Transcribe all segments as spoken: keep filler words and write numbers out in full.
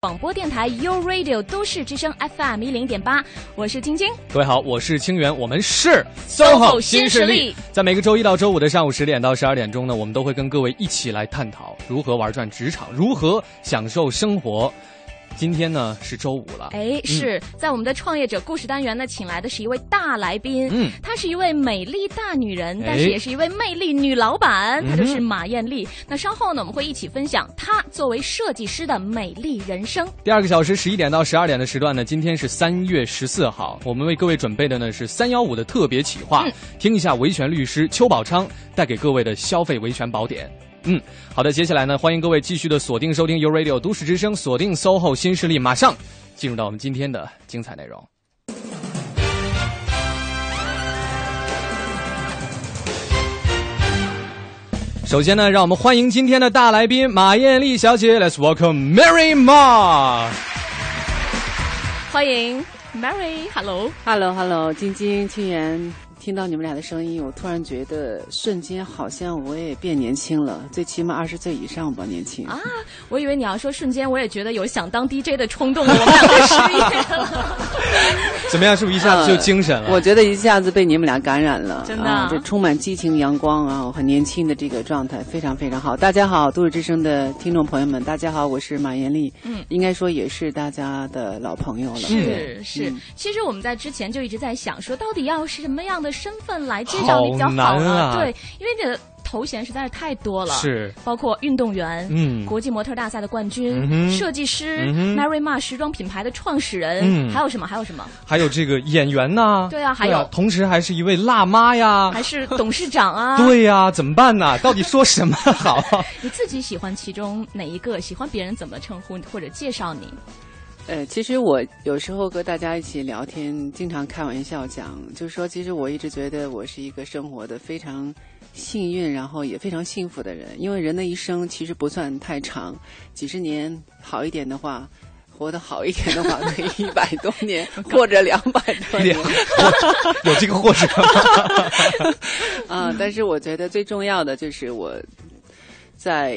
广播电台 U Radio 都市之声 F M 一零点八，我是晶晶。各位好，我是清源，我们是 S O H O 新势力。在每个周一到周五的上午十点到十二点钟呢，我们都会跟各位一起来探讨如何玩转职场，如何享受生活。今天呢是周五了，哎，是、嗯、在我们的创业者故事单元呢，请来的是一位大来宾，嗯，她是一位美丽大女人，但是也是一位魅力女老板，她就是马艳丽。嗯、那稍后呢，我们会一起分享她作为设计师的美丽人生。第二个小时十一点到十二点的时段呢，今天是三月十四号，我们为各位准备的呢是三幺五的特别企划，嗯、听一下维权律师邱宝昌带给各位的消费维权宝典。嗯，好的，接下来呢，欢迎各位继续的锁定收听 U Radio 都市之声，锁定 S O H O 新势力，马上进入到我们今天的精彩内容。首先呢，让我们欢迎今天的大来宾马艳丽小姐 ，Let's welcome Mary Ma。欢迎 Mary，Hello，Hello，Hello， 晶晶清源。听到你们俩的声音，我突然觉得瞬间好像我也变年轻了，最起码二十岁以上吧，年轻啊！我以为你要说瞬间，我也觉得有想当 D J 的冲动了，我们俩都失业了。怎么样，是不是一下子就精神了？呃、我觉得一下子被你们俩感染了，真的、啊啊，这充满激情、阳光啊，我很年轻的这个状态非常非常好。大家好，都市之声的听众朋友们，大家好，我是马艳丽，嗯，应该说也是大家的老朋友了，是是、嗯。其实我们在之前就一直在想说，到底要是什么样的身份来介绍你比较好呢、啊？对，因为你的头衔实在是太多了，是包括运动员、嗯，国际模特大赛的冠军、嗯、设计师、嗯、Mary Ma 时装品牌的创始人、嗯，还有什么？还有什么？还有这个演员呐、啊，对啊，还有、啊，同时还是一位辣妈呀，还是董事长啊，对呀、啊，怎么办呢？到底说什么好？你自己喜欢其中哪一个？喜欢别人怎么称呼或者介绍你？呃，其实我有时候跟大家一起聊天，经常开玩笑讲，就是说，其实我一直觉得我是一个生活的非常幸运，然后也非常幸福的人，因为人的一生其实不算太长，几十年好一点的话。活得好一点的话，可以一百多年，或者两百多年，有这个或者吗？啊，但是我觉得最重要的就是我在。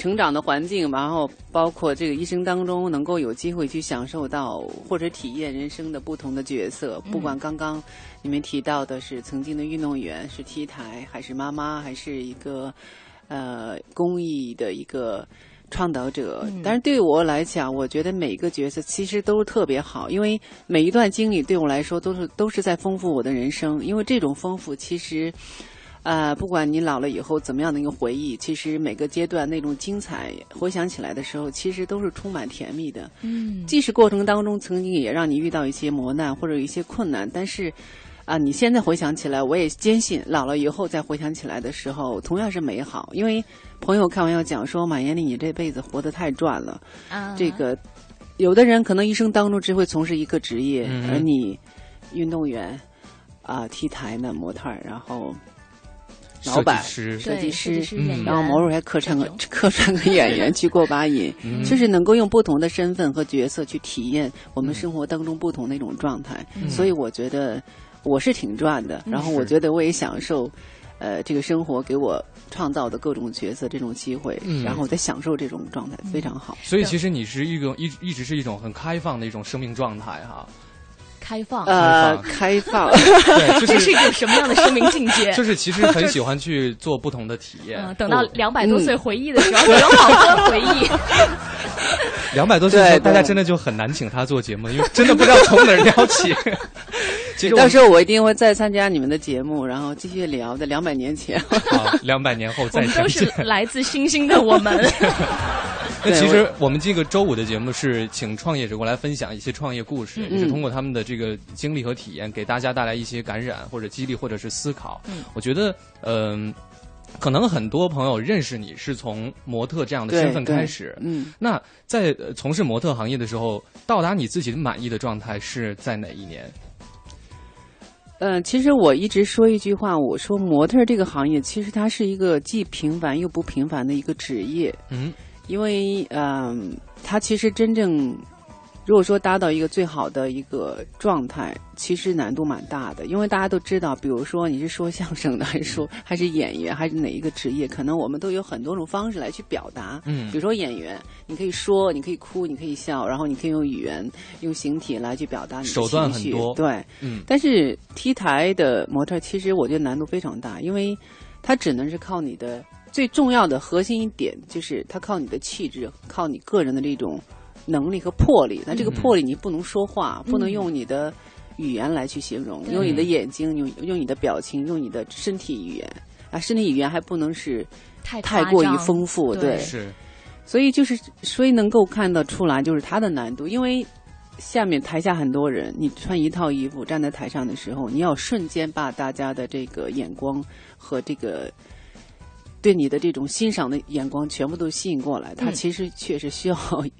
成长的环境，然后包括这个一生当中能够有机会去享受到或者体验人生的不同的角色，不管刚刚你们提到的是曾经的运动员，是 T 台，还是妈妈，还是一个呃公益的一个倡导者。但是对我来讲，我觉得每个角色其实都是特别好，因为每一段经历对我来说都是都是在丰富我的人生，因为这种丰富其实呃，不管你老了以后怎么样的一个回忆，其实每个阶段那种精彩回想起来的时候，其实都是充满甜蜜的。嗯，即使过程当中曾经也让你遇到一些磨难或者一些困难，但是啊、呃，你现在回想起来，我也坚信老了以后再回想起来的时候，同样是美好。因为朋友开玩笑讲说，马艳丽，你这辈子活得太赚了。啊，这个有的人可能一生当中只会从事一个职业，嗯、而你运动员啊、呃、T 台的模特，然后。老板、设计师，然后某人还客串个客串个演员去过把瘾，就是能够用不同的身份和角色去体验我们生活当中不同的一种状态。嗯、所以我觉得我是挺赚的，嗯、然后我觉得我也享受，呃，这个生活给我创造的各种角色这种机会，嗯、然后我在享受这种状态、嗯、非常好。所以其实你是一种一一直是一种很开放的一种生命状态哈。开放呃，开放，对，就是、这是一种什么样的生命境界？就是其实很喜欢去做不同的体验。嗯、等到两百多岁回忆的时候，有好多回忆。两百多岁的时候，大家真的就很难请他做节目，因为真的不知道从哪儿聊起。到时候我一定会再参加你们的节目，然后继续聊的两百年前。好，两百年后再见。我们都是来自星星的我们。那其实我们这个周五的节目是请创业者过来分享一些创业故事，嗯、是通过他们的这个经历和体验，给大家带来一些感染或者激励或者是思考。嗯、我觉得，嗯、呃，可能很多朋友认识你是从模特这样的身份开始。嗯，那在从事模特行业的时候，到达你自己满意的状态是在哪一年？嗯，其实我一直说一句话，我说模特这个行业其实它是一个既平凡又不平凡的一个职业。嗯。因为嗯、呃，它其实真正如果说达到一个最好的一个状态，其实难度蛮大的，因为大家都知道，比如说你是说相声的，还是说还是演员，还是哪一个职业，可能我们都有很多种方式来去表达。嗯，比如说演员，你可以说，你可以哭，你可以笑，然后你可以用语言、用形体来去表达你的情绪，手段很多。对，嗯。但是 T 台的模特，其实我觉得难度非常大，因为它只能是靠你的最重要的核心一点，就是它靠你的气质，靠你个人的这种能力和魄力，那这个魄力你不能说话，嗯、不能用你的语言来去形容，嗯、用你的眼睛，用用你的表情，用你的身体语言啊，身体语言还不能是太太过于丰富，对，对是，所以就是所以能够看得出来，就是它的难度，因为下面台下很多人，你穿一套衣服站在台上的时候，你要瞬间把大家的这个眼光和这个对你的这种欣赏的眼光全部都吸引过来，它其实确实需要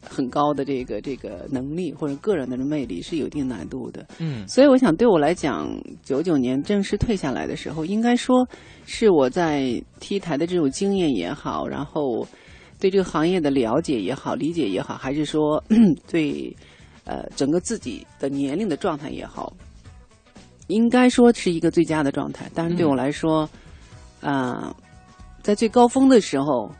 很高的这个这个能力或者个人的魅力是有一定难度的。嗯，所以我想对我来讲，九九年正式退下来的时候，应该说是我在 T 台的这种经验也好，然后对这个行业的了解也好、理解也好，还是说对呃整个自己的年龄的状态也好，应该说是一个最佳的状态。但是对我来说，啊、嗯。呃在最高峰的时候，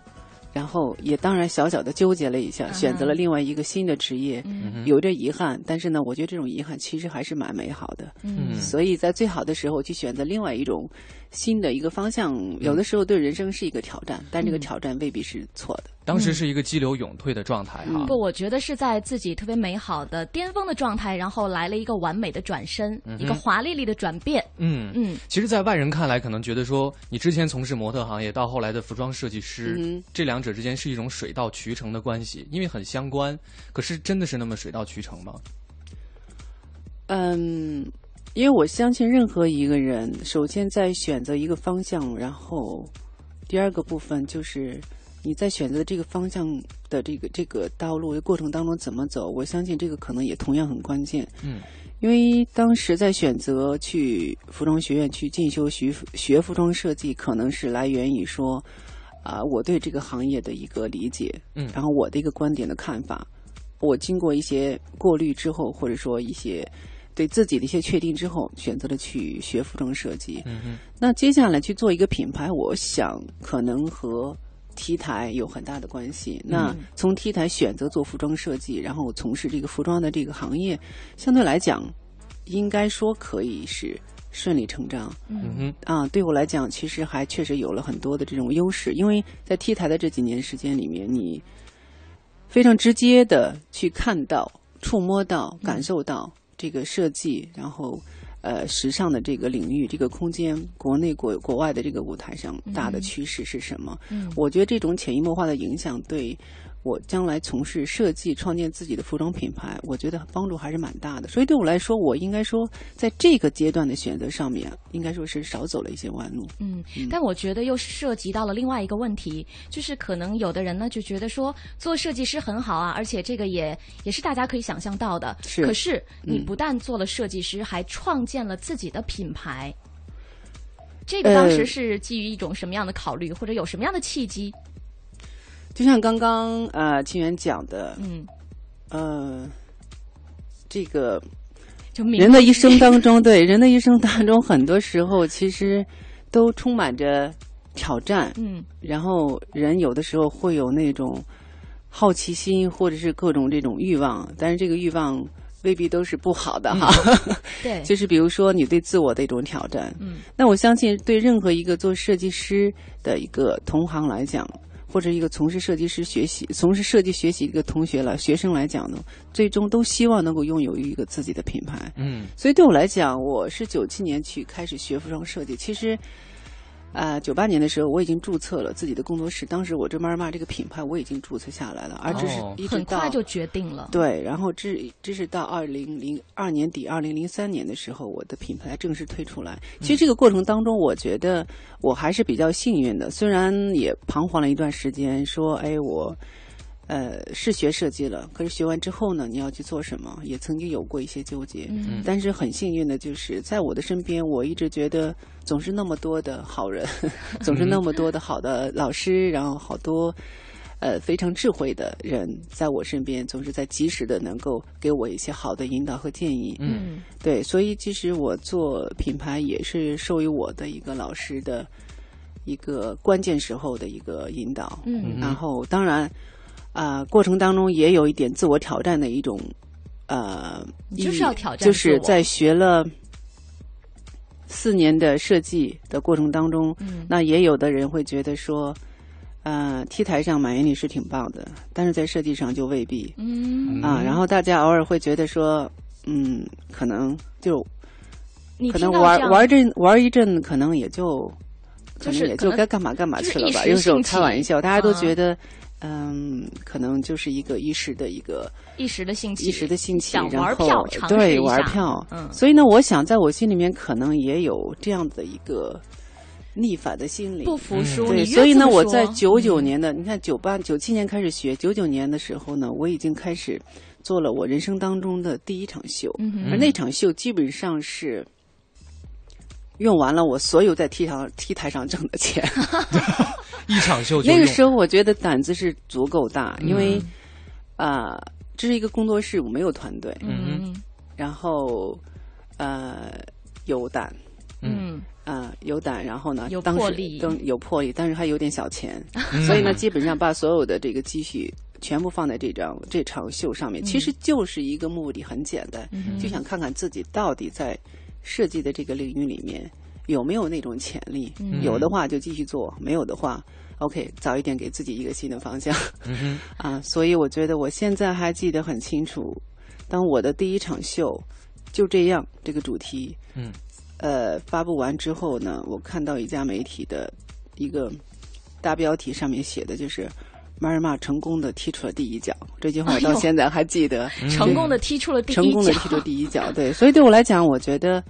然后也当然小小的纠结了一下，啊、选择了另外一个新的职业，嗯、有着遗憾。但是呢，我觉得这种遗憾其实还是蛮美好的。嗯，所以在最好的时候去选择另外一种新的一个方向，嗯、有的时候对人生是一个挑战，但这个挑战未必是错的。当时是一个激流勇退的状态哈。嗯、不，我觉得是在自己特别美好的巅峰的状态，然后来了一个完美的转身，嗯、一个华丽丽的转变。嗯嗯，其实在外人看来，可能觉得说你之前从事模特行业到后来的服装设计师，嗯、这两者之间是一种水到渠成的关系，因为很相关。可是真的是那么水到渠成吗？嗯，因为我相信任何一个人，首先在选择一个方向，然后第二个部分就是你在选择这个方向的这个这个道路的过程当中怎么走，我相信这个可能也同样很关键。嗯，因为当时在选择去服装学院去进修学学服装设计，可能是来源于说啊、呃，我对这个行业的一个理解，嗯，然后我的一个观点的看法，我经过一些过滤之后，或者说一些对自己的一些确定之后，选择了去学服装设计。嗯嗯，那接下来去做一个品牌，我想可能和T 台有很大的关系。那从 T 台选择做服装设计，然后从事这个服装的这个行业，相对来讲应该说可以是顺理成章。嗯哼，啊，对我来讲其实还确实有了很多的这种优势，因为在 T 台的这几年时间里面，你非常直接的去看到、触摸到、感受到这个设计，然后呃，时尚的这个领域、这个空间，国内国国外的这个舞台上大的趋势是什么？嗯嗯、我觉得这种潜移默化的影响，对我将来从事设计、创建自己的服装品牌，我觉得帮助还是蛮大的。所以对我来说，我应该说，在这个阶段的选择上面，应该说是少走了一些弯路。嗯，但我觉得又涉及到了另外一个问题，就是可能有的人呢就觉得说做设计师很好啊，而且这个也也是大家可以想象到的。是。可是你不但做了设计师，嗯、还创建了自己的品牌，这个当时是基于一种什么样的考虑，呃、或者有什么样的契机？就像刚刚呃清源讲的，嗯，呃，这个人的一生当中，对人的一生当中，很多时候其实都充满着挑战，嗯，然后人有的时候会有那种好奇心，或者是各种这种欲望，但是这个欲望未必都是不好的哈，嗯、对，就是比如说你对自我的一种挑战，嗯，那我相信对任何一个做设计师的一个同行来讲，或者一个从事设计师学习、从事设计学习一个同学来学生来讲呢，最终都希望能够拥有一个自己的品牌。嗯，所以对我来讲，我是九七年去开始学服装设计。其实，啊、呃，九八年的时候我已经注册了自己的工作室，当时我这妈妈这个品牌我已经注册下来了，而这是一直到、哦、很快就决定了。对，然后这这是到二零零二年底、二零零三年的时候，我的品牌正式推出来。其实这个过程当中，我觉得我还是比较幸运的，虽然也彷徨了一段时间，说哎我。呃，是学设计了，可是学完之后呢，你要去做什么？也曾经有过一些纠结，嗯、但是很幸运的就是，在我的身边，我一直觉得总是那么多的好人，总是那么多的好的老师，然后好多呃非常智慧的人在我身边，总是在及时的能够给我一些好的引导和建议。嗯，对，所以其实我做品牌也是受于我的一个老师的一个关键时候的一个引导。嗯，然后当然啊、呃、过程当中也有一点自我挑战的一种呃就是要挑战，就是在学了四年的设计的过程当中、嗯、那也有的人会觉得说呃 T 台上马艳丽是挺棒的，但是在设计上就未必。嗯啊，然后大家偶尔会觉得说嗯可能就可能玩玩阵玩一阵可能也就就是可能也就该干嘛干嘛去了吧，有时候开玩笑大家都觉得、啊嗯，可能就是一个一时的一个一时的兴起，一时的兴起，想玩票，尝试一下，对，玩票。嗯，所以呢，我想在我心里面可能也有这样的一个逆反的心理，不服输。嗯、对，所以呢，我在九九年的，嗯、你看九八九七年开始学，九九年的时候呢，我已经开始做了我人生当中的第一场秀，嗯、而那场秀基本上是。用完了我所有在 T 上 T 台上挣的钱一场秀就那个时候我觉得胆子是足够大、嗯、因为啊、呃、这是一个工作室，我没有团队，嗯，然后呃有胆，嗯啊、呃、有胆，然后呢有魄力，当时有魄力，但是还有点小钱、嗯、所以呢基本上把所有的这个积蓄全部放在这张这场秀上面，其实就是一个目的很简单、嗯、就想看看自己到底在设计的这个领域里面有没有那种潜力、嗯、有的话就继续做，没有的话 OK 早一点给自己一个新的方向、嗯、啊，所以我觉得我现在还记得很清楚，当我的第一场秀就这样这个主题嗯，呃，发布完之后呢，我看到一家媒体的一个大标题上面写的就是马尔玛成功的踢出了第一脚，这句话我到现在还记得、哎、成功的踢出了第一脚，成功的踢出第一脚，对，所以对我来讲我觉得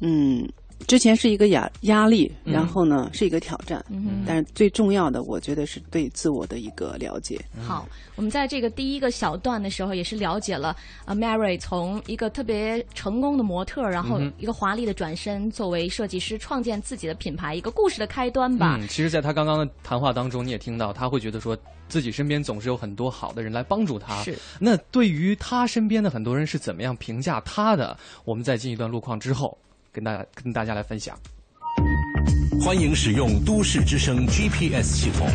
嗯，之前是一个压压力，然后呢、嗯、是一个挑战、嗯、但是最重要的我觉得是对自我的一个了解。好，我们在这个第一个小段的时候也是了解了、呃、Mary 从一个特别成功的模特，然后一个华丽的转身作为设计师创建自己的品牌，一个故事的开端吧。嗯，其实在他刚刚的谈话当中你也听到他会觉得说自己身边总是有很多好的人来帮助他，是。那对于他身边的很多人是怎么样评价他的，我们在进一段路况之后跟大家跟大家来分享。欢迎使用都市之声 G P S 系统，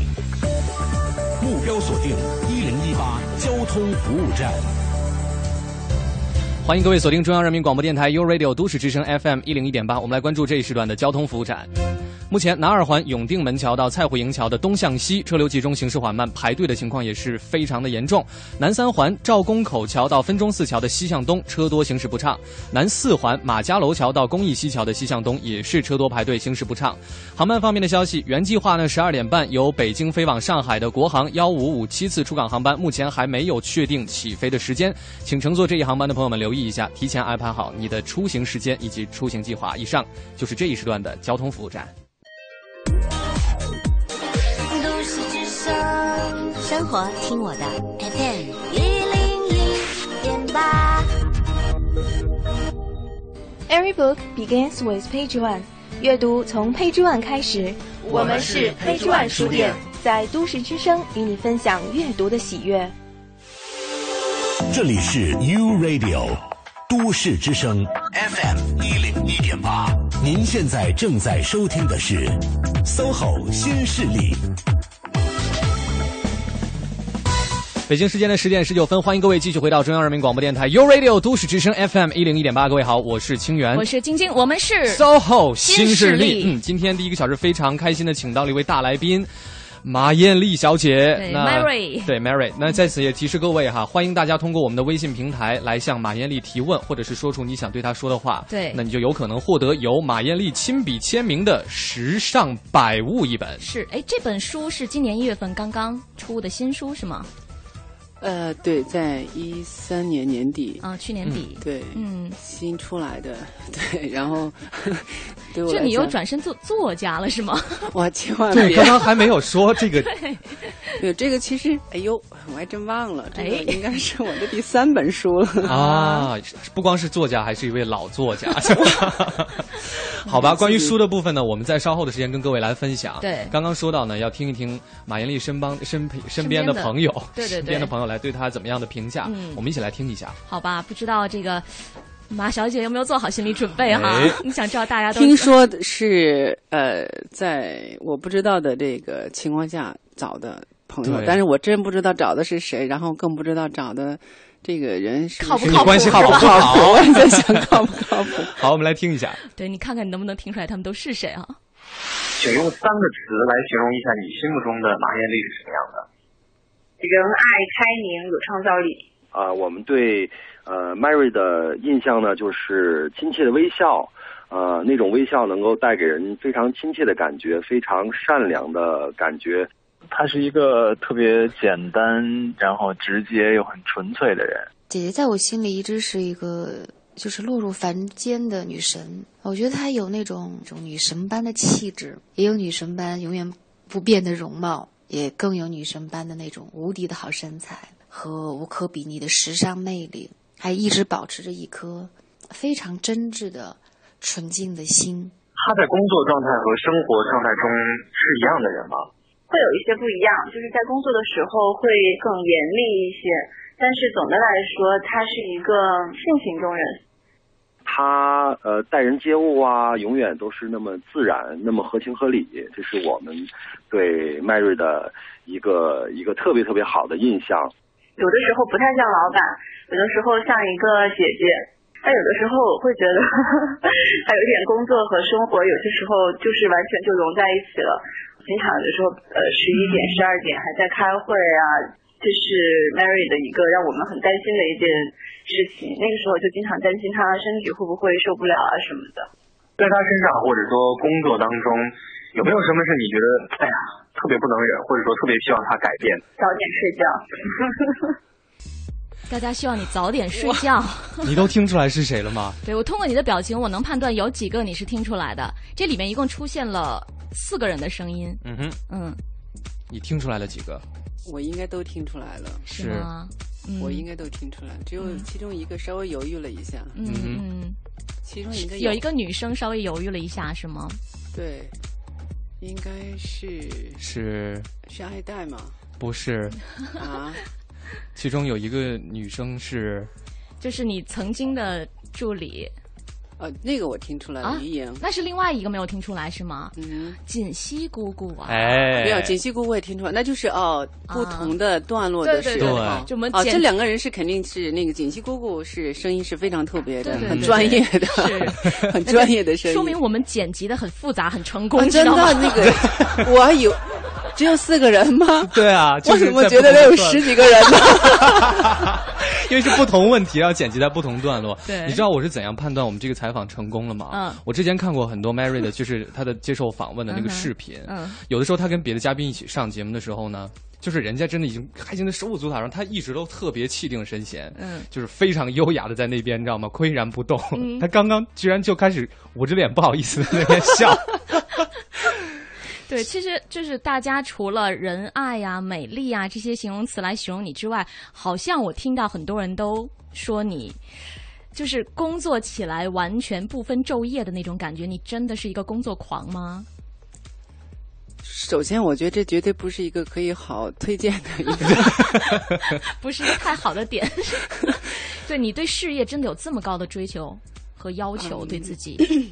目标锁定一零一八交通服务站。欢迎各位锁定中央人民广播电台 U Radio 都市之声 F M 一零一点八，我们来关注这一时段的交通服务站。目前南二环永定门桥到蔡胡营桥的东向西车流集中，行驶缓慢，排队的情况也是非常的严重。南三环赵公口桥到分钟寺桥的西向东车多行驶不畅，南四环马家楼桥到公益西桥的西向东也是车多排队行驶不畅。航班方面的消息，原计划呢十二点半由北京飞往上海的国航幺五五七次出港航班目前还没有确定起飞的时间，请乘坐这一航班的朋友们留意一下，提前安排好你的出行时间以及出行计划。以上就是这一时段的交通服务站。生活听我的 F M 一零一点八。Every book begins with page one。阅读从 page one 开始。我们是 page one 书店，在都市之声与你分享阅读的喜悦。这里是 U Radio 都市之声 F M 一零一点八。您现在正在收听的是 S O H O 新势力。北京时间的十点十九分，欢迎各位继续回到中央人民广播电台 U Radio 都市之声 F M 一零一点八。各位好，我是清源，我是晶晶，我们是 S O H O 新势力。嗯，今天第一个小时非常开心的请到了一位大来宾，马艳丽小姐。对 Mary， 对 Mary。那在此也提示各位哈，欢迎大家通过我们的微信平台来向马艳丽提问，或者是说出你想对她说的话。对，那你就有可能获得由马艳丽亲笔签名的《时尚百物》一本。是，哎，这本书是今年一月份刚刚出的新书是吗？呃，对，在一三年年底啊、哦，去年底，嗯、对，嗯，新出来的，对，然后，对我，就你又转身做作家了是吗？哇，千万别！对，刚刚还没有说这个，对，对，这个其实，哎呦，我还真忘了，这个应该是我的第三本书了、哎、啊！不光是作家，还是一位老作家。好吧，关于书的部分呢，我们在稍后的时间跟各位来分享。对，刚刚说到呢，要听一听马艳丽身帮身身边的朋友，对对对，身边的朋友来对她怎么样的评价、嗯，我们一起来听一下。好吧，不知道这个马小姐有没有做好心理准备哈？哎、你想知道大家都听说是呃，在我不知道的这个情况下找的朋友，但是我真不知道找的是谁，然后更不知道找的。这个人是靠不靠谱？关系靠不靠谱？我在想靠不靠谱。好，我们来听一下。对，你看看你能不能听出来他们都是谁啊？请用三个词来形容一下你心目中的马艳丽是什么样的？仁爱、开明、有创造力。啊、呃，我们对呃 Mary 的印象呢，就是亲切的微笑，呃，那种微笑能够带给人非常亲切的感觉，非常善良的感觉。她是一个特别简单，然后直接又很纯粹的人。姐姐在我心里一直是一个，就是落入凡间的女神。我觉得她有那种种女神般的气质，也有女神般永远不变的容貌，也更有女神般的那种无敌的好身材和无可比拟的时尚魅力，还一直保持着一颗非常真挚的、纯净的心。她在工作状态和生活状态中是一样的人吗？会有一些不一样，就是在工作的时候会更严厉一些，但是总的来说，他是一个性情中人。他呃待人接物啊，永远都是那么自然，那么合情合理，这是我们对迈瑞的一个一个特别特别好的印象。有的时候不太像老板，有的时候像一个姐姐，但有的时候我会觉得他有点工作和生活，有些时候就是完全就融在一起了。经常有时候，呃，十一点、十二点还在开会啊，这是 Mary 的一个让我们很担心的一件事情。那个时候就经常担心她身体会不会受不了啊什么的。在她身上或者说工作当中，有没有什么是你觉得哎呀特别不能忍，或者说特别希望她改变？早点睡觉。大家希望你早点睡觉。你都听出来是谁了吗？对，我通过你的表情，我能判断有几个你是听出来的。这里面一共出现了四个人的声音。嗯哼，嗯，你听出来了几个？我应该都听出来了。是吗？嗯、我应该都听出来，只有其中一个稍微犹豫了一下。嗯嗯，其中一个 有, 有一个女生稍微犹豫了一下，是吗？对，应该是是是爱戴吗？不是啊。其中有一个女生是，就是你曾经的助理，呃，那个我听出来了，于莹、啊，那是另外一个没有听出来是吗？嗯，锦溪姑姑啊，哎，没有，锦溪姑姑也听出来，那就是哦，不同的段落的时候，啊、对对对对，哦，这两个人是肯定是那个锦溪姑姑是声音是非常特别的，对对对对，很专业的，是很专业的声音，说明我们剪辑的很复杂，很成功，啊、真的那个，我有。只有四个人吗？对啊，就是、我怎么觉得得有十几个人呢？因为是不同问题，要剪辑在不同段落。对，你知道我是怎样判断我们这个采访成功了吗？嗯，我之前看过很多 Mary 的，就是她的接受访问的那个视频。嗯，嗯有的时候她跟别的嘉宾一起上节目的时候呢。就是人家真的已经开心的手舞足蹈，然后他一直都特别气定神闲，嗯，就是非常优雅的在那边，你知道吗？岿然不动。嗯、他刚刚居然就开始捂着脸不好意思在那边笑。对，其实就是大家除了仁爱呀、啊、美丽呀、啊、这些形容词来形容你之外，好像我听到很多人都说你就是工作起来完全不分昼夜的那种感觉。你真的是一个工作狂吗？首先，我觉得这绝对不是一个可以好推荐的一个，不是一个太好的点。对，你对事业真的有这么高的追求和要求，对自己？嗯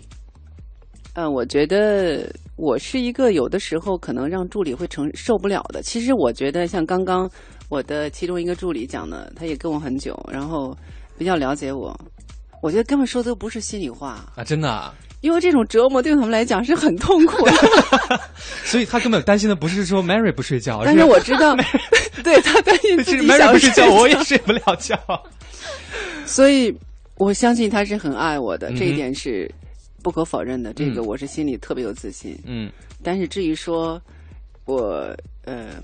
嗯，我觉得我是一个有的时候可能让助理会承受不了的。其实我觉得像刚刚我的其中一个助理讲的，他也跟我很久，然后比较了解我，我觉得根本说的都不是心里话啊，真的、啊。因为这种折磨对他们来讲是很痛苦的，所以他根本担心的不是说 Mary 不睡觉，但是我知道，对他担心自己想睡觉， Mary 不睡觉我也睡不了觉，所以我相信他是很爱我的，嗯、这一点是不可否认的。这个我是心里特别有自信，嗯，但是至于说我呃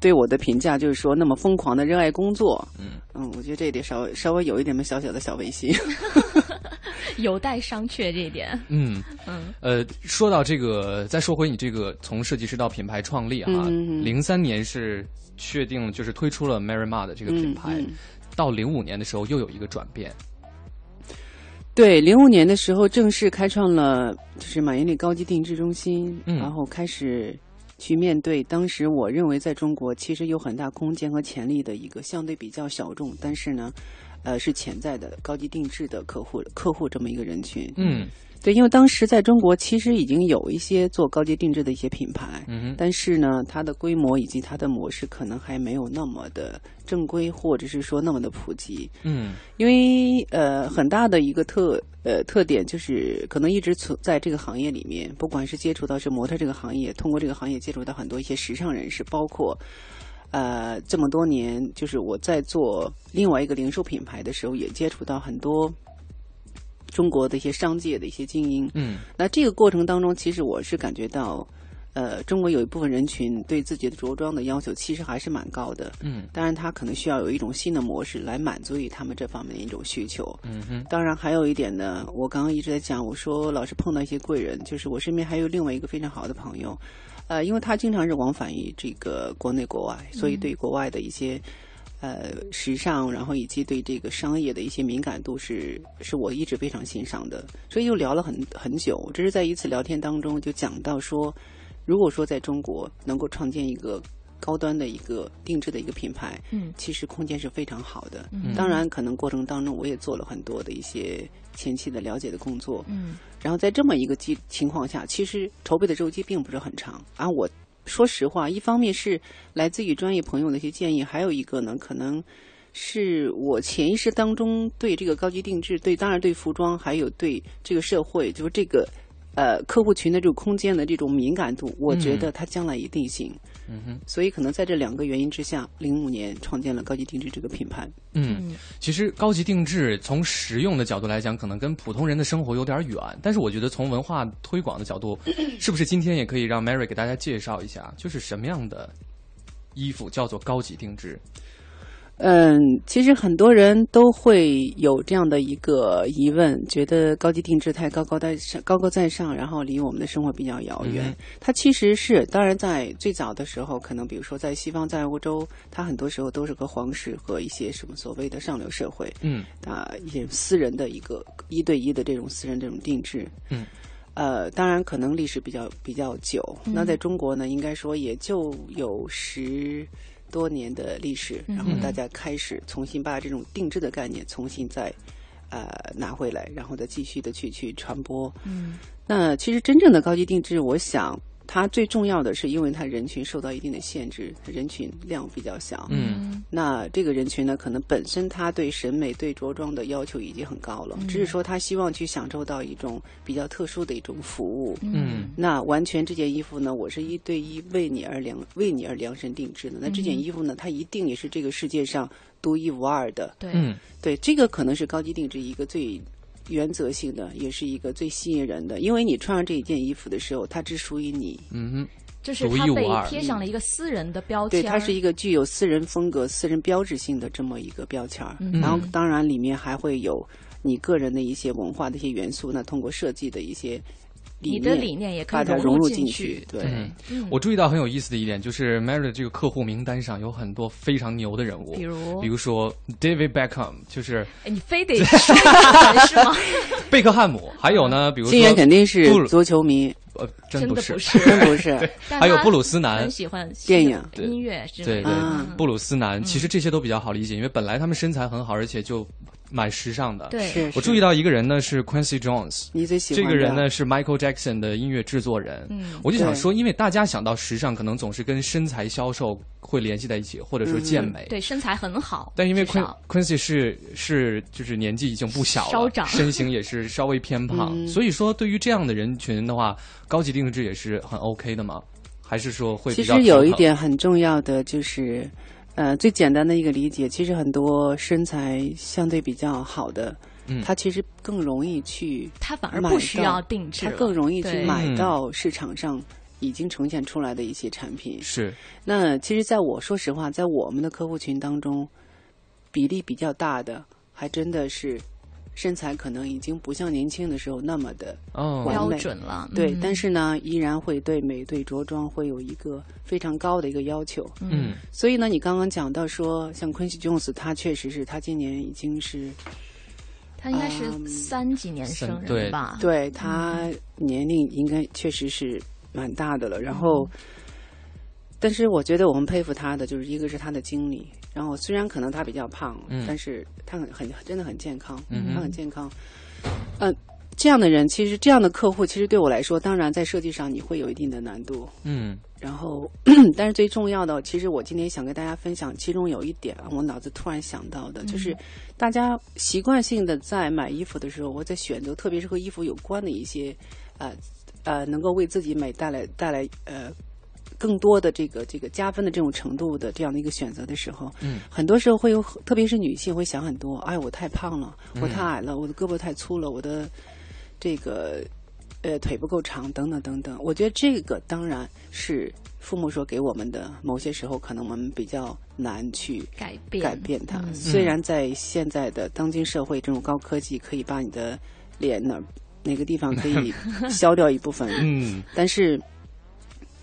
对我的评价就是说那么疯狂的热爱工作，嗯嗯，我觉得这一点稍微稍微有一点点小小的小违心，有待商榷这一点。嗯嗯，呃，说到这个，再说回你这个从设计师到品牌创立哈，零三、嗯、年是确定就是推出了 Mary Ma 的这个品牌，嗯嗯、到零五年的时候又有一个转变。对，零五年的时候正式开创了就是马艳丽高级定制中心，嗯、然后开始。去面对当时我认为在中国其实有很大空间和潜力的一个相对比较小众，但是呢，呃，是潜在的高级定制的客户客户这么一个人群。嗯，对，因为当时在中国其实已经有一些做高级定制的一些品牌，嗯，但是呢，它的规模以及它的模式可能还没有那么的正规，或者是说那么的普及。嗯，因为呃，很大的一个特。呃，特点就是可能一直存在这个行业里面，不管是接触到是模特这个行业，通过这个行业接触到很多一些时尚人士，包括呃这么多年，就是我在做另外一个零售品牌的时候，也接触到很多中国的一些商界的一些精英。嗯，那这个过程当中，其实我是感觉到，呃，中国有一部分人群对自己的着装的要求其实还是蛮高的，嗯，当然他可能需要有一种新的模式来满足于他们这方面的一种需求，嗯哼。当然还有一点呢，我刚刚一直在讲，我说老是碰到一些贵人，就是我身边还有另外一个非常好的朋友，呃，因为他经常是往返于这个国内国外，所以对国外的一些。嗯呃，时尚，然后以及对这个商业的一些敏感度是是我一直非常欣赏的，所以就聊了很很久。这是在一次聊天当中就讲到说，如果说在中国能够创建一个高端的一个定制的一个品牌，嗯，其实空间是非常好的。嗯，当然，可能过程当中我也做了很多的一些前期的了解的工作，嗯，然后在这么一个情情况下，其实筹备的周期并不是很长啊，我。说实话，一方面是来自于专业朋友的一些建议，还有一个呢，可能是我潜意识当中对这个高级定制，对当然对服装，还有对这个社会，就是这个呃客户群的这个空间的这种敏感度，我觉得它将来一定行。嗯哼，所以可能在这两个原因之下，零五年创建了高级定制这个品牌。嗯，其实高级定制从实用的角度来讲，可能跟普通人的生活有点远，但是我觉得从文化推广的角度，是不是今天也可以让 Mary 给大家介绍一下，就是什么样的衣服叫做高级定制？嗯，其实很多人都会有这样的一个疑问，觉得高级定制太高高在上，高高在上，然后离我们的生活比较遥远。嗯、它其实是，当然在最早的时候，可能比如说在西方，在欧洲，它很多时候都是和皇室和一些什么所谓的上流社会，嗯，啊，一些私人的一个一对一的这种私人这种定制，嗯。呃，当然可能历史比较比较久。嗯、那在中国呢，应该说也就有十多年的历史，然后大家开始重新把这种定制的概念重新再呃拿回来，然后再继续的去去传播。嗯，那其实真正的高级定制，我想它最重要的是，因为它人群受到一定的限制，它人群量比较小。嗯，那这个人群呢，可能本身他对审美、对着装的要求已经很高了，只是说他希望去享受到一种比较特殊的一种服务。嗯，那完全这件衣服呢，我是一对一为你而量为你而量身定制的。那这件衣服呢，它一定也是这个世界上独一无二的。对，对，这个可能是高级定制一个最原则性的，也是一个最吸引人的，因为你穿上这一件衣服的时候，它只属于你。嗯哼。就是它被贴上了一个私人的标签，对，它是一个具有私人风格、私人标志性的这么一个标签。嗯、然后，当然里面还会有你个人的一些文化的一些元素呢，通过设计的一些理念，你的理念也可以融入进去。对，嗯、我注意到很有意思的一点，就是 Mary 的这个客户名单上有很多非常牛的人物，比如，比如说 David Beckham， 就是你非得说是吗？贝克汉姆，还有呢，比如说，今年肯定是足球迷。呃，真不是，真不是。还有布鲁斯南，很喜欢电影、音乐之类的。对对，布鲁斯南，其实这些都比较好理解，因为本来他们身材很好，而且就蛮时尚的。对，我注意到一个人呢是 Quincy Jones， 你最喜欢这个人呢是 Michael Jackson 的音乐制作人。嗯，我就想说，因为大家想到时尚，可能总是跟身材销售会联系在一起，或者说健美。对，身材很好。但因为 Quincy 是是就是年纪已经不小了，身形也是稍微偏胖，所以说对于这样的人群的话。高级定制也是很 OK 的吗？还是说会比较？其实有一点很重要的就是，呃，最简单的一个理解，其实很多身材相对比较好的，嗯，它其实更容易去，它反而不需要定制，它更容易去买到市场上已经呈现出来的一些产品。是。那其实在我说实话，在我们的客户群当中，比例比较大的还真的是身材可能已经不像年轻的时候那么的标准了，对、嗯、但是呢依然会对美对着装会有一个非常高的一个要求。嗯，所以呢你刚刚讲到说像 Quincy Jones， 他确实是他今年已经是他应该是三几年生人吧、嗯、对, 对他年龄应该确实是蛮大的了，然后、嗯、但是我觉得我们佩服他的就是一个是他的经历，然后虽然可能他比较胖、嗯、但是他很很真的很健康、嗯、他很健康。呃这样的人其实这样的客户其实对我来说，当然在设计上你会有一定的难度，嗯，然后但是最重要的其实我今天想跟大家分享，其中有一点我脑子突然想到的、嗯、就是大家习惯性的在买衣服的时候，我在选择特别是和衣服有关的一些呃呃能够为自己美带来带来呃更多的这个这个加分的这种程度的这样的一个选择的时候，嗯，很多时候会有，特别是女性会想很多，哎，我太胖了，我太矮了，嗯、我的胳膊太粗了，我的这个呃腿不够长，等等等等。我觉得这个当然是父母所给我们的，某些时候可能我们比较难去改变改变它、嗯。虽然在现在的当今社会，这种高科技可以把你的脸哪哪个地方可以削掉一部分，嗯，但是。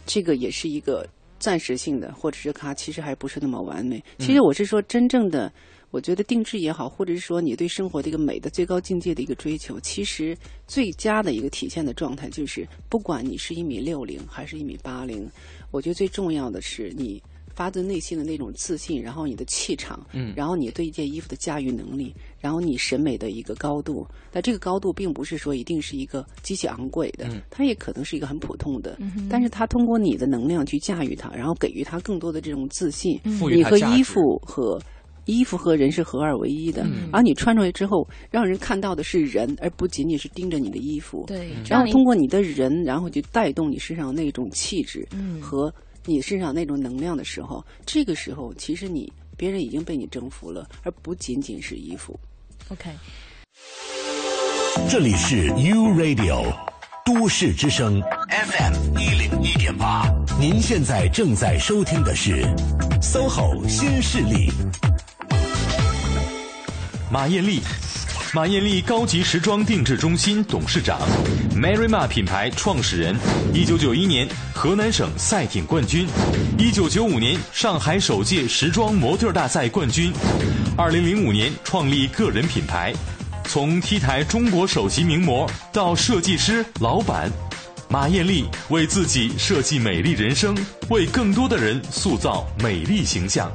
这个也是一个暂时性的，或者是它其实还不是那么完美。其实我是说真正的、嗯、我觉得定制也好，或者是说你对生活的一个美的最高境界的一个追求，其实最佳的一个体现的状态就是不管你是一米六零还是一米八零，我觉得最重要的是你发自内心的那种自信，然后你的气场，嗯，然后你对一件衣服的驾驭能力，然后你审美的一个高度。那这个高度并不是说一定是一个极其昂贵的，嗯，它也可能是一个很普通的，嗯，但是它通过你的能量去驾驭它，然后给予它更多的这种自信，嗯，你和衣服和衣服和人是合二为一的，嗯，而你穿出来之后让人看到的是人，而不仅仅是盯着你的衣服。对，然后通过你的人，然后去带动你身上那种气质和你身上那种能量的时候，这个时候其实你别人已经被你征服了，而不仅仅是衣服。 OK， 这里是 U Radio 都市之声 F M 一零一点八，您现在正在收听的是 S O H O 新势力。马艳丽，马艳丽高级时装定制中心董事长 ，Mary Ma 品牌创始人，一九九一年河南省赛艇冠军，一九九五年上海首届时装模特大赛冠军，二零零五年创立个人品牌，从 T 台中国首席名模到设计师、老板，马艳丽为自己设计美丽人生，为更多的人塑造美丽形象。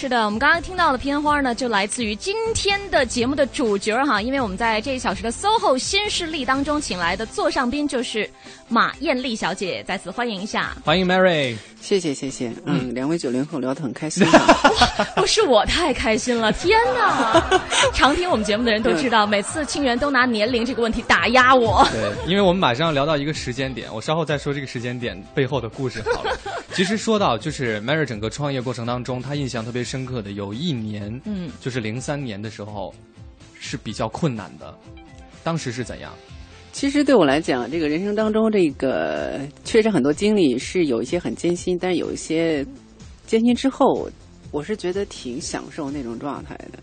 是的，我们刚刚听到的片花呢，就来自于今天的节目的主角哈，因为我们在这一小时的 S O H O 新势力当中请来的座上宾就是马艳丽小姐，再次欢迎一下，欢迎 Mary， 谢谢谢谢，嗯，两位九零后聊得很开心，不是我太开心了，天哪！常听我们节目的人都知道，每次清源都拿年龄这个问题打压我。对，因为我们马上要聊到一个时间点，我稍后再说这个时间点背后的故事好了。其实说到就是 Mary 整个创业过程当中，她印象特别深刻的有一年，嗯，就是零三年的时候是比较困难的，当时是怎样？其实对我来讲，这个人生当中这个确实很多经历是有一些很艰辛，但是有一些艰辛之后我是觉得挺享受那种状态的，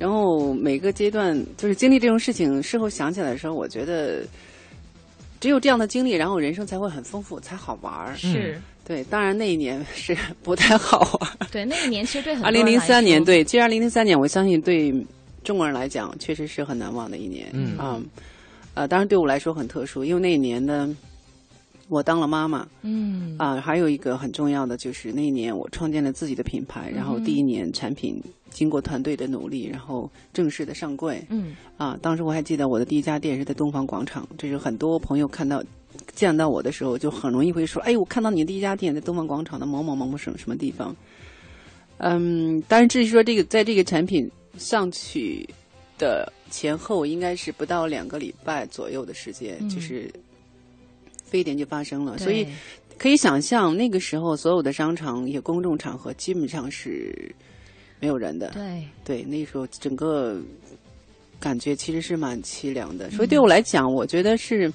然后每个阶段就是经历这种事情事后想起来的时候，我觉得只有这样的经历，然后人生才会很丰富，才好玩。是，对，当然那一年是不太好玩。对，那一年其实对很多人来说，二零零三年，对，其实二零零三年我相信对中国人来讲确实是很难忘的一年。嗯啊、嗯，呃，当然对我来说很特殊，因为那一年呢，我当了妈妈。嗯啊、呃，还有一个很重要的就是那一年我创建了自己的品牌，然后第一年产品经过团队的努力，然后正式的上柜。嗯啊、呃，当时我还记得我的第一家店是在东方广场，这是很多朋友看到见到我的时候就很容易会说，哎，我看到你的第一家店在东方广场的某某某某什么什么地方。嗯，但是至于说这个在这个产品上去的前后，应该是不到两个礼拜左右的时间，嗯、就是非典就发生了，所以可以想象那个时候所有的商场也公众场合基本上是没有人的。对对，那时候整个感觉其实是蛮凄凉的。所以对我来讲，我觉得是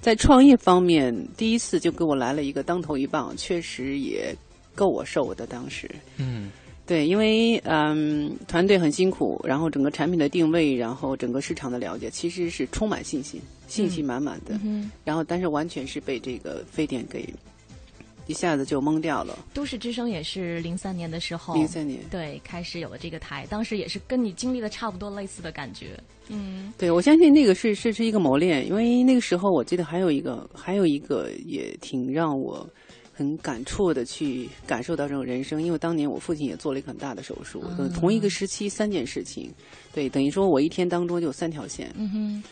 在创业方面，第一次就给我来了一个当头一棒，确实也够我受的当时。嗯，对，因为嗯，团队很辛苦，然后整个产品的定位，然后整个市场的了解，其实是充满信心，信心满满的。嗯，然后但是完全是被这个非典给一下子就懵掉了。都市之声也是零三年的时候，零三年对开始有了这个台，当时也是跟你经历的差不多类似的感觉。嗯，对，我相信那个是是是一个磨练，因为那个时候我记得还有一个还有一个也挺让我很感触的去感受到这种人生，因为当年我父亲也做了一个很大的手术，嗯、同一个时期三件事情，对，等于说我一天当中就有三条线，嗯哼，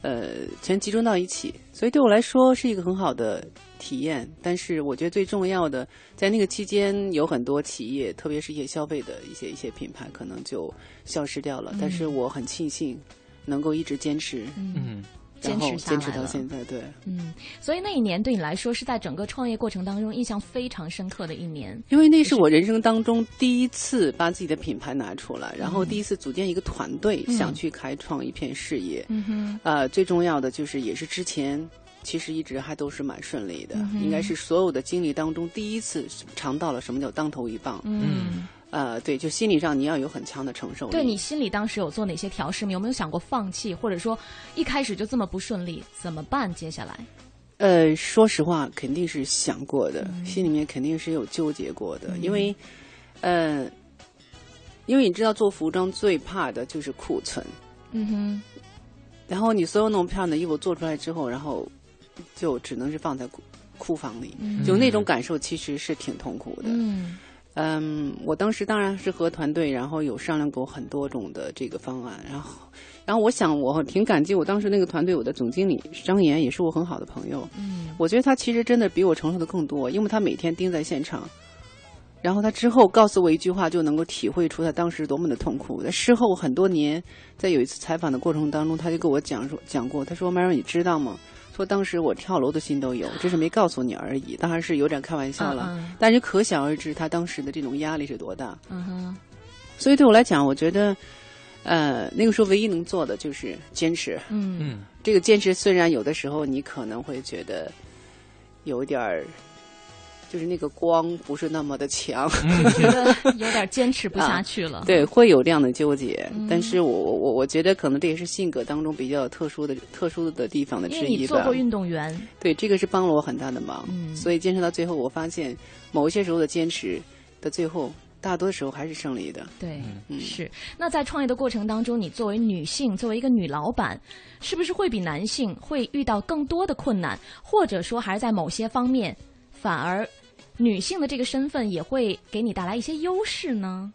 呃，全集中到一起，所以对我来说是一个很好的体验。但是我觉得最重要的，在那个期间有很多企业，特别是一些消费的一些一些品牌，可能就消失掉了。嗯、但是我很庆幸能够一直坚持，嗯，然后坚持到现在，对，嗯。所以那一年对你来说是在整个创业过程当中印象非常深刻的一年，因为那是我人生当中第一次把自己的品牌拿出来，然后第一次组建一个团队，嗯、想去开创一片事业。嗯哼，呃，最重要的就是也是之前。其实一直还都是蛮顺利的，嗯、应该是所有的经历当中第一次尝到了什么叫当头一棒。嗯，呃，对，就心理上你要有很强的承受力。对，你心里当时有做哪些调试？你有没有想过放弃，或者说一开始就这么不顺利，怎么办？接下来，呃，说实话，肯定是想过的，嗯、心里面肯定是有纠结过的，嗯、因为，呃，因为你知道做服装最怕的就是库存。嗯哼，然后你所有那种漂亮的衣服做出来之后，然后。就只能是放在库库房里，嗯、就那种感受其实是挺痛苦的。嗯，嗯，我当时当然是和团队，然后有商量过很多种的这个方案。然后，然后我想我挺感激我当时那个团队，我的总经理张岩也是我很好的朋友。嗯，我觉得他其实真的比我承受的更多，因为他每天盯在现场，然后他之后告诉我一句话，就能够体会出他当时多么的痛苦。在事后很多年，在有一次采访的过程当中，他就跟我讲说讲过，他说：“Mary，你知道吗？”说当时我跳楼的心都有，只是没告诉你而已，当然是有点开玩笑了。Uh huh. 但是可想而知，他当时的这种压力是多大。嗯哼、uh，huh. 所以对我来讲，我觉得，呃，那个时候唯一能做的就是坚持。嗯嗯，这个坚持虽然有的时候你可能会觉得有点儿。就是那个光不是那么的强，我觉得有点坚持不下去了。啊、对，会有这样的纠结，嗯、但是我我我觉得可能这也是性格当中比较特殊的特殊的地方的之一吧。因为你做过运动员，对，这个是帮了我很大的忙。嗯、所以坚持到最后，我发现某一些时候的坚持的最后。大多时候还是胜利的，对，嗯、是。那在创业的过程当中，你作为女性，作为一个女老板，是不是会比男性会遇到更多的困难，或者说还是在某些方面，反而女性的这个身份也会给你带来一些优势呢？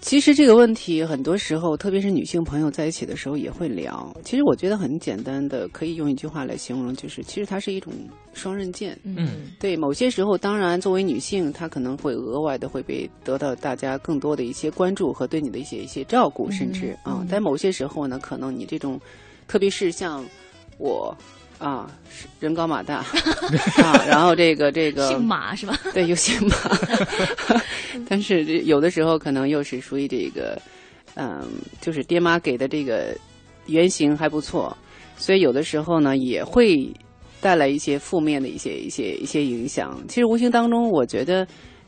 其实这个问题很多时候，特别是女性朋友在一起的时候也会聊。其实我觉得很简单的，可以用一句话来形容，就是其实它是一种双刃剑。嗯，对，某些时候，当然作为女性，她可能会额外的会被得到大家更多的一些关注和对你的一些一些照顾，甚至啊，嗯嗯、但某些时候呢，可能你这种，特别是像我。啊，人高马大啊，然后这个这个姓马是吧？对，又姓马，但是有的时候可能又是属于这个，嗯，就是爹妈给的这个原型还不错，所以有的时候呢也会带来一些负面的一些一些一些影响。其实无形当中，我觉得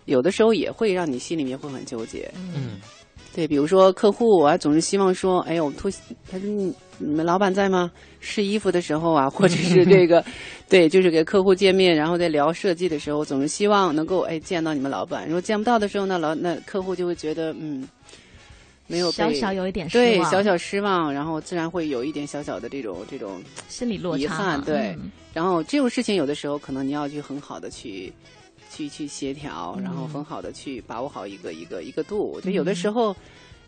有的时候也会让你心里面会很纠结。嗯，对，比如说客户啊，总是希望说，哎呦，我突他说你。你们老板在吗？试衣服的时候啊，或者是这个，对，就是给客户见面，然后在聊设计的时候，总是希望能够哎见到你们老板。如果见不到的时候呢，老那客户就会觉得嗯，没有被小小有一点失望，对，小小失望，然后自然会有一点小小的这种这种心理落差，遗憾，对。嗯、然后这种事情有的时候可能你要去很好的去去去协调，然后很好的去把握好一个一个一个度。我觉得有的时候、嗯、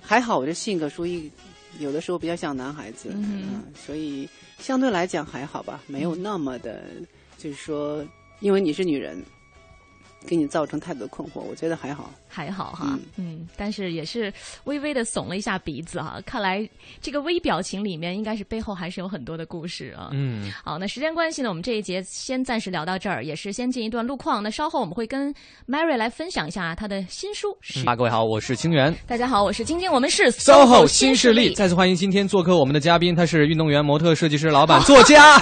还好，我这性格属于。有的时候比较像男孩子，嗯嗯、所以相对来讲还好吧，没有那么的，就是说，因为你是女人，给你造成太多困惑，我觉得还好，还好哈，嗯，嗯，但是也是微微的耸了一下鼻子哈、啊，看来这个微表情里面应该是背后还是有很多的故事啊。嗯，好，那时间关系呢，我们这一节先暂时聊到这儿，也是先进一段路况。那稍后我们会跟 Mary 来分享一下她的新书。啊，各位好，我是清源。大家好，我是晶晶，我们是 S O H O 新势力。再次欢迎今天做客我们的嘉宾，他是运动员、模特、设计师、老板、作家。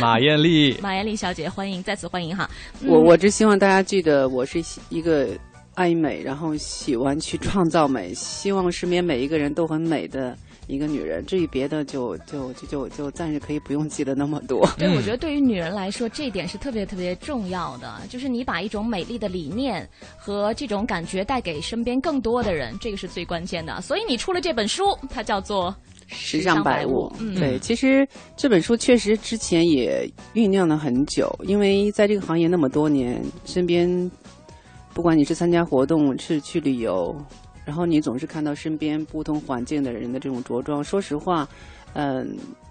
马艳丽，马艳丽小姐，欢迎，再次欢迎哈！嗯、我我只希望大家记得，我是一个爱美，然后喜欢去创造美，希望身边每一个人都很美的一个女人。至于别的就，就就就就就暂时可以不用记得那么多。对，我觉得对于女人来说，这一点是特别特别重要的，就是你把一种美丽的理念和这种感觉带给身边更多的人，这个是最关键的。所以你出了这本书，它叫做时尚百物，嗯，对，其实这本书确实之前也酝酿了很久，因为在这个行业那么多年，身边不管你是参加活动，是去旅游，然后你总是看到身边不同环境的人的这种着装。说实话，嗯、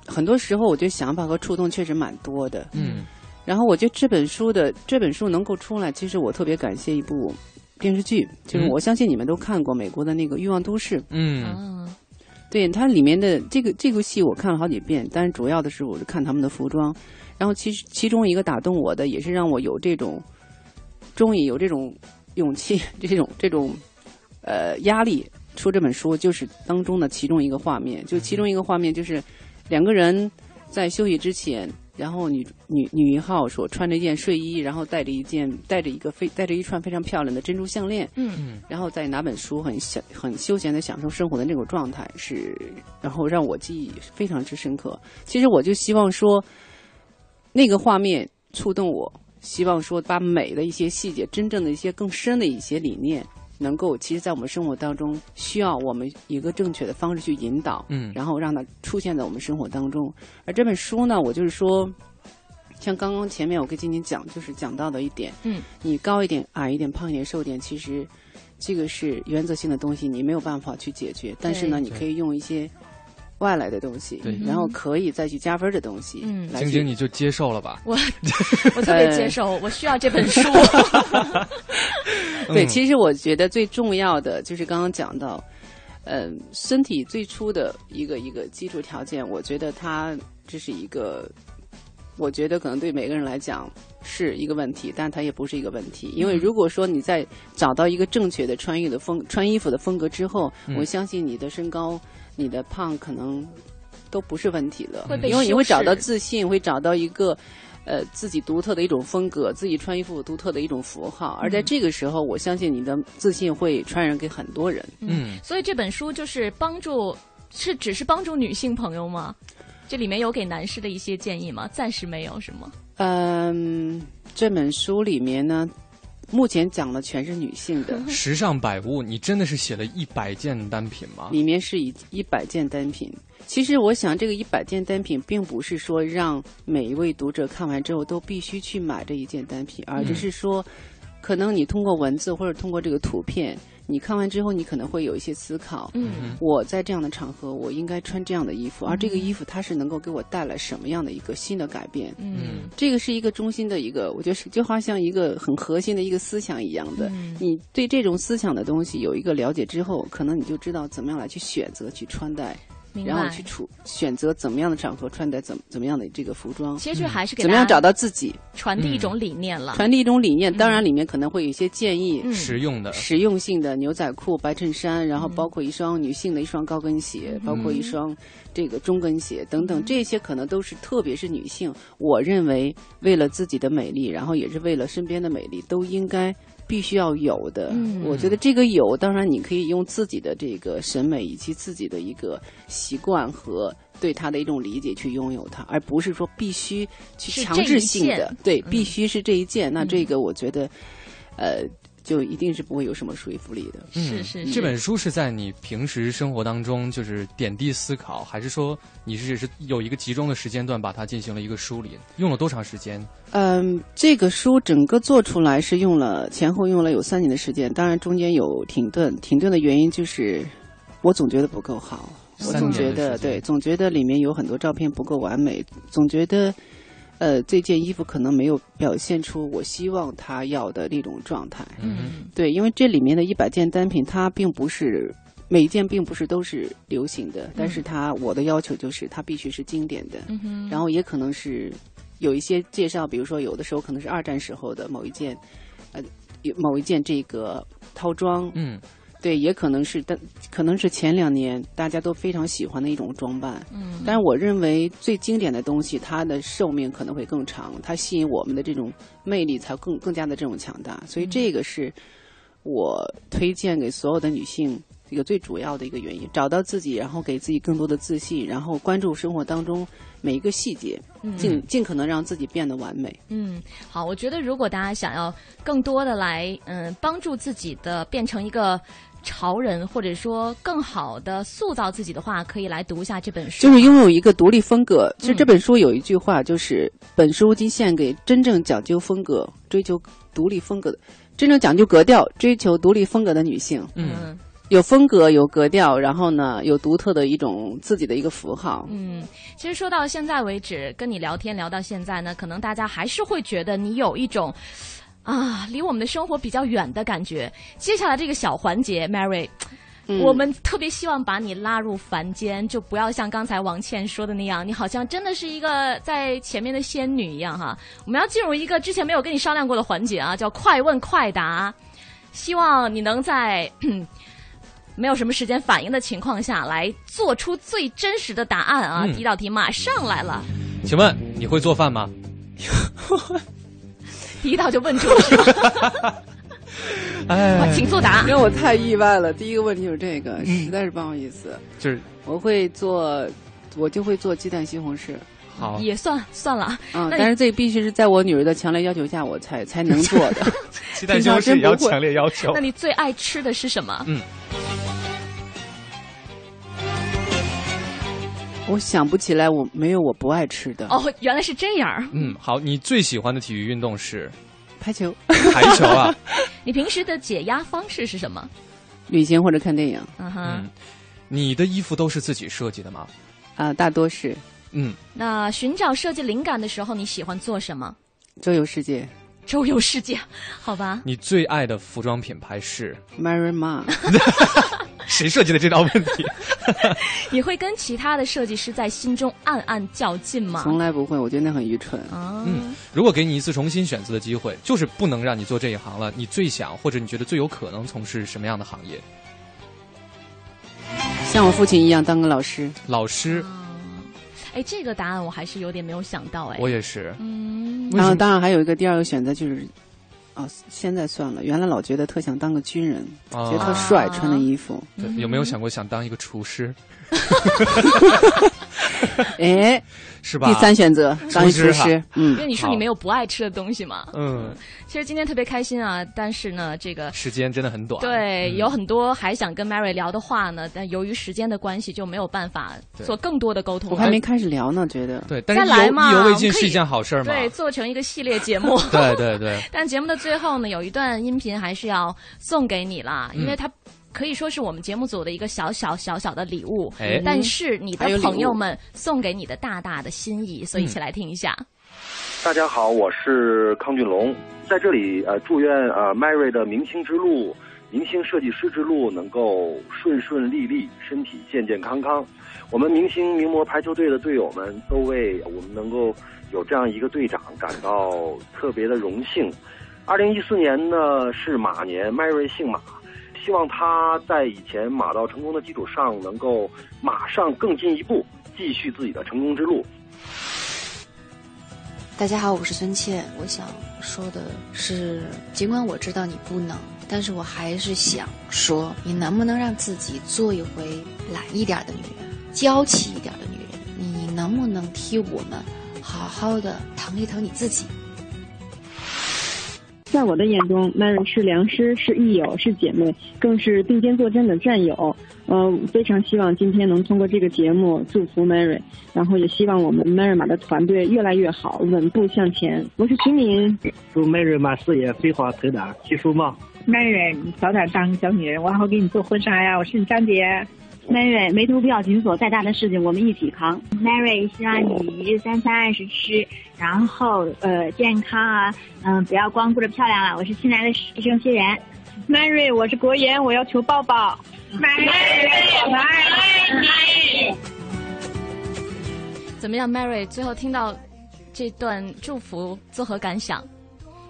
呃，很多时候我觉得想法和触动确实蛮多的，嗯。然后我觉得这本书的这本书能够出来，其实我特别感谢一部电视剧，就是我相信你们都看过美国的那个《欲望都市》，嗯。啊，对，它里面的这个这部戏我看了好几遍，但是主要的是我是看他们的服装，然后其实其中一个打动我的，也是让我有这种，终于有这种勇气，这种这种呃压力出这本书，就是当中的其中一个画面，就其中一个画面就是两个人在休息之前，然后女女女一号所穿着一件睡衣，然后戴着一件戴着一个非戴着一串非常漂亮的珍珠项链，嗯嗯，然后再拿本书很享很休闲的享受生活的那种状态是，然后让我记忆非常之深刻。其实我就希望说，那个画面触动我，希望说把美的一些细节，真正的一些更深的一些理念，能够其实在我们生活当中需要我们一个正确的方式去引导，嗯，然后让它出现在我们生活当中。而这本书呢，我就是说像刚刚前面我跟今天讲，就是讲到的一点，嗯，你高一点矮一点胖一点瘦一点，其实这个是原则性的东西，你没有办法去解决，但是呢你可以用一些外来的东西，然后可以再去加分的东西。嗯，晶晶你就接受了吧？我我特别接受，我需要这本书。对，其实我觉得最重要的就是刚刚讲到，嗯、呃，身体最初的一个一个基础条件，我觉得它这是一个，我觉得可能对每个人来讲是一个问题，但它也不是一个问题，因为如果说你在找到一个正确的穿衣的风穿衣服的风格之后，嗯、我相信你的身高、你的胖可能都不是问题了，会被修饰，因为你会找到自信，会找到一个。呃，自己独特的一种风格，自己穿衣服独特的一种符号，而在这个时候，我相信你的自信会传染给很多人。嗯，所以这本书就是帮助，是只是帮助女性朋友吗？这里面有给男士的一些建议吗？暂时没有，是吗？嗯，这本书里面呢，目前讲的全是女性的。时尚百物，你真的是写了一百件单品吗？里面是一一百件单品。其实我想，这个一百件单品，并不是说让每一位读者看完之后都必须去买这一件单品，而只是说，可能你通过文字或者通过这个图片，你看完之后，你可能会有一些思考。嗯，我在这样的场合，我应该穿这样的衣服，而这个衣服它是能够给我带来什么样的一个新的改变？嗯，这个是一个中心的一个，我觉得是就好像一个很核心的一个思想一样的。嗯，你对这种思想的东西有一个了解之后，可能你就知道怎么样来去选择去穿戴。然后去处选择怎么样的场合穿戴怎怎么样的这个服装，其实还是给怎么样找到自己，传递一种理念了，嗯、传递一种理念。当然，里面可能会有一些建议，嗯、实用的、实用性的牛仔裤、白衬衫，然后包括一双女性的一双高跟鞋，嗯、包括一双这个中跟鞋等等，嗯、这些可能都是，特别是女性，我认为为了自己的美丽，然后也是为了身边的美丽，都应该。必须要有的，嗯、我觉得这个有，当然你可以用自己的这个审美以及自己的一个习惯和对它的一种理解去拥有它，而不是说必须去强制性的，对，必须是这一件。嗯、那这个我觉得，呃，就一定是不会有什么说服力的。嗯、是是是。这本书是在你平时生活当中就是点滴思考，还是说你是是有一个集中的时间段把它进行了一个梳理？用了多长时间？嗯，这个书整个做出来是用了前后用了有三年的时间，当然中间有停顿，停顿的原因就是我总觉得不够好，我总觉得对，总觉得里面有很多照片不够完美，总觉得呃，这件衣服可能没有表现出我希望它要的那种状态。嗯，对，因为这里面的一百件单品，它并不是每一件并不是都是流行的，但是它我的要求就是它必须是经典的，嗯、然后也可能是有一些介绍，比如说有的时候可能是二战时候的某一件，呃，某一件这个套装，嗯。对，也可能是，但可能是前两年大家都非常喜欢的一种装扮。嗯，但是我认为最经典的东西，它的寿命可能会更长，它吸引我们的这种魅力才更更加的这种强大。所以这个是我推荐给所有的女性一个最主要的一个原因，找到自己，然后给自己更多的自信，然后关注生活当中每一个细节，尽尽可能让自己变得完美。嗯，好，我觉得如果大家想要更多的来嗯帮助自己的变成一个潮人，或者说更好的塑造自己的话，可以来读一下这本书，就是拥有一个独立风格。其实这本书有一句话，就是、嗯、本书仅献给真正讲究风格、追求独立风格的、真正讲究格调、追求独立风格的女性。嗯，有风格，有格调，然后呢，有独特的一种自己的一个符号。嗯，其实说到现在为止，跟你聊天聊到现在呢，可能大家还是会觉得你有一种啊，离我们的生活比较远的感觉。接下来这个小环节 Mary、嗯、我们特别希望把你拉入凡间，就不要像刚才王倩说的那样，你好像真的是一个在前面的仙女一样哈。我们要进入一个之前没有跟你商量过的环节啊，叫快问快答，希望你能在没有什么时间反应的情况下来做出最真实的答案啊、嗯、第一道题马上来了，请问你会做饭吗？第一道就问出了是吧？哎，请作答。让我太意外了，第一个问题就是这个，实在是不好意思。就是我会做，我就会做鸡蛋西红柿。好，也算算了。嗯，但是这必须是在我女儿的强烈要求下，我才才能做的。鸡蛋西红柿也要强烈要求。那你最爱吃的是什么？嗯，我想不起来，我没有我不爱吃的。哦，原来是这样。嗯，好，你最喜欢的体育运动是？排球。排球啊。你平时的解压方式是什么？旅行或者看电影。啊哈、嗯。你的衣服都是自己设计的吗？啊、呃，大多是。嗯。那寻找设计灵感的时候，你喜欢做什么？周游世界。周游世界，好吧。你最爱的服装品牌是 Mary Ma。谁设计的这道问题？你会跟其他的设计师在心中暗暗较劲吗？从来不会，我觉得那很愚蠢啊。嗯，如果给你一次重新选择的机会，就是不能让你做这一行了，你最想或者你觉得最有可能从事什么样的行业？像我父亲一样当个老师。老师。哎，这个答案我还是有点没有想到哎。我也是。嗯。然后当然还有一个第二个选择就是。哦，现在算了。原来老觉得特想当个军人，啊、觉得特帅，穿的衣服。对，有没有想过想当一个厨师？哎，是吧？第三选择，当一厨师。嗯，因为你说你没有不爱吃的东西嘛。嗯，其实今天特别开心啊，但是呢，这个时间真的很短。对，嗯、有很多还想跟 Mary 聊的话呢，但由于时间的关系，就没有办法做更多的沟通。我还没开始聊呢，觉得。对，但是意犹未尽是一件好事嘛。对，做成一个系列节目。对对对。但节目的最。最后呢，有一段音频还是要送给你啦，因为它可以说是我们节目组的一个小小小小的礼物，哎、但是你的朋友们送给你的大大的心意，所以一起来听一下。嗯、大家好，我是康俊龙，在这里呃，祝愿呃 Mary 的明星之路、明星设计师之路能够顺顺利利，身体健健康康。我们明星名模排球队的队友们都为我们能够有这样一个队长感到特别的荣幸。二零一四年呢是马年，迈瑞姓马，希望他在以前马到成功的基础上，能够马上更进一步，继续自己的成功之路。大家好，我是孙倩，我想说的是，尽管我知道你不能，但是我还是想说，你能不能让自己做一回懒一点的女人，娇气一点的女人？你能不能替我们好好的疼一疼你自己？在我的眼中 Mary 是良师，是益友，是姐妹，更是并肩作战的战友。呃，非常希望今天能通过这个节目祝福 Mary， 然后也希望我们 Mary 马的团队越来越好，稳步向前。我是徐敏，祝 Mary 马事业飞黄腾达，去树茂。Mary 你早点当小女人，我还会给你做婚纱呀。我是你张姐。Mary 眉头不要紧锁，再大的事情我们一起扛。Mary 希望你三餐按时吃，然后呃健康啊，嗯、呃、不要光顾着漂亮了。我是新来的医生学员。Mary 我是国言，我要求抱抱。Mary 我爱你。怎么样 ，Mary 最后听到这段祝福作何感想？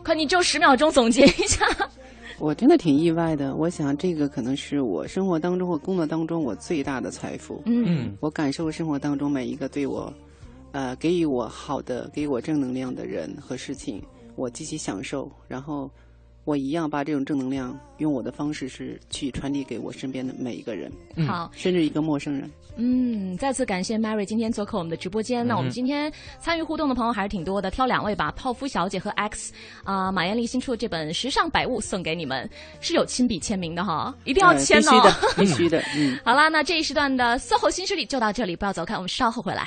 快，你就十秒钟总结一下。我真的挺意外的，我想这个可能是我生活当中和工作当中我最大的财富。嗯，我感受生活当中每一个对我，呃，给予我好的、给我正能量的人和事情，我积极享受，然后我一样把这种正能量用我的方式是去传递给我身边的每一个人，好、嗯，甚至一个陌生人。嗯，再次感谢 Mary 今天做客我们的直播间。嗯、那我们今天参与互动的朋友还是挺多的，挑两位吧，泡芙小姐和 X 啊、呃，马艳丽新出的这本《时尚百物》送给你们，是有亲笔签名的哈，一定要签哦，必须的，必须的。嗯，好啦，那这一时段的搜狐新势力就到这里，不要走开，我们稍后回来。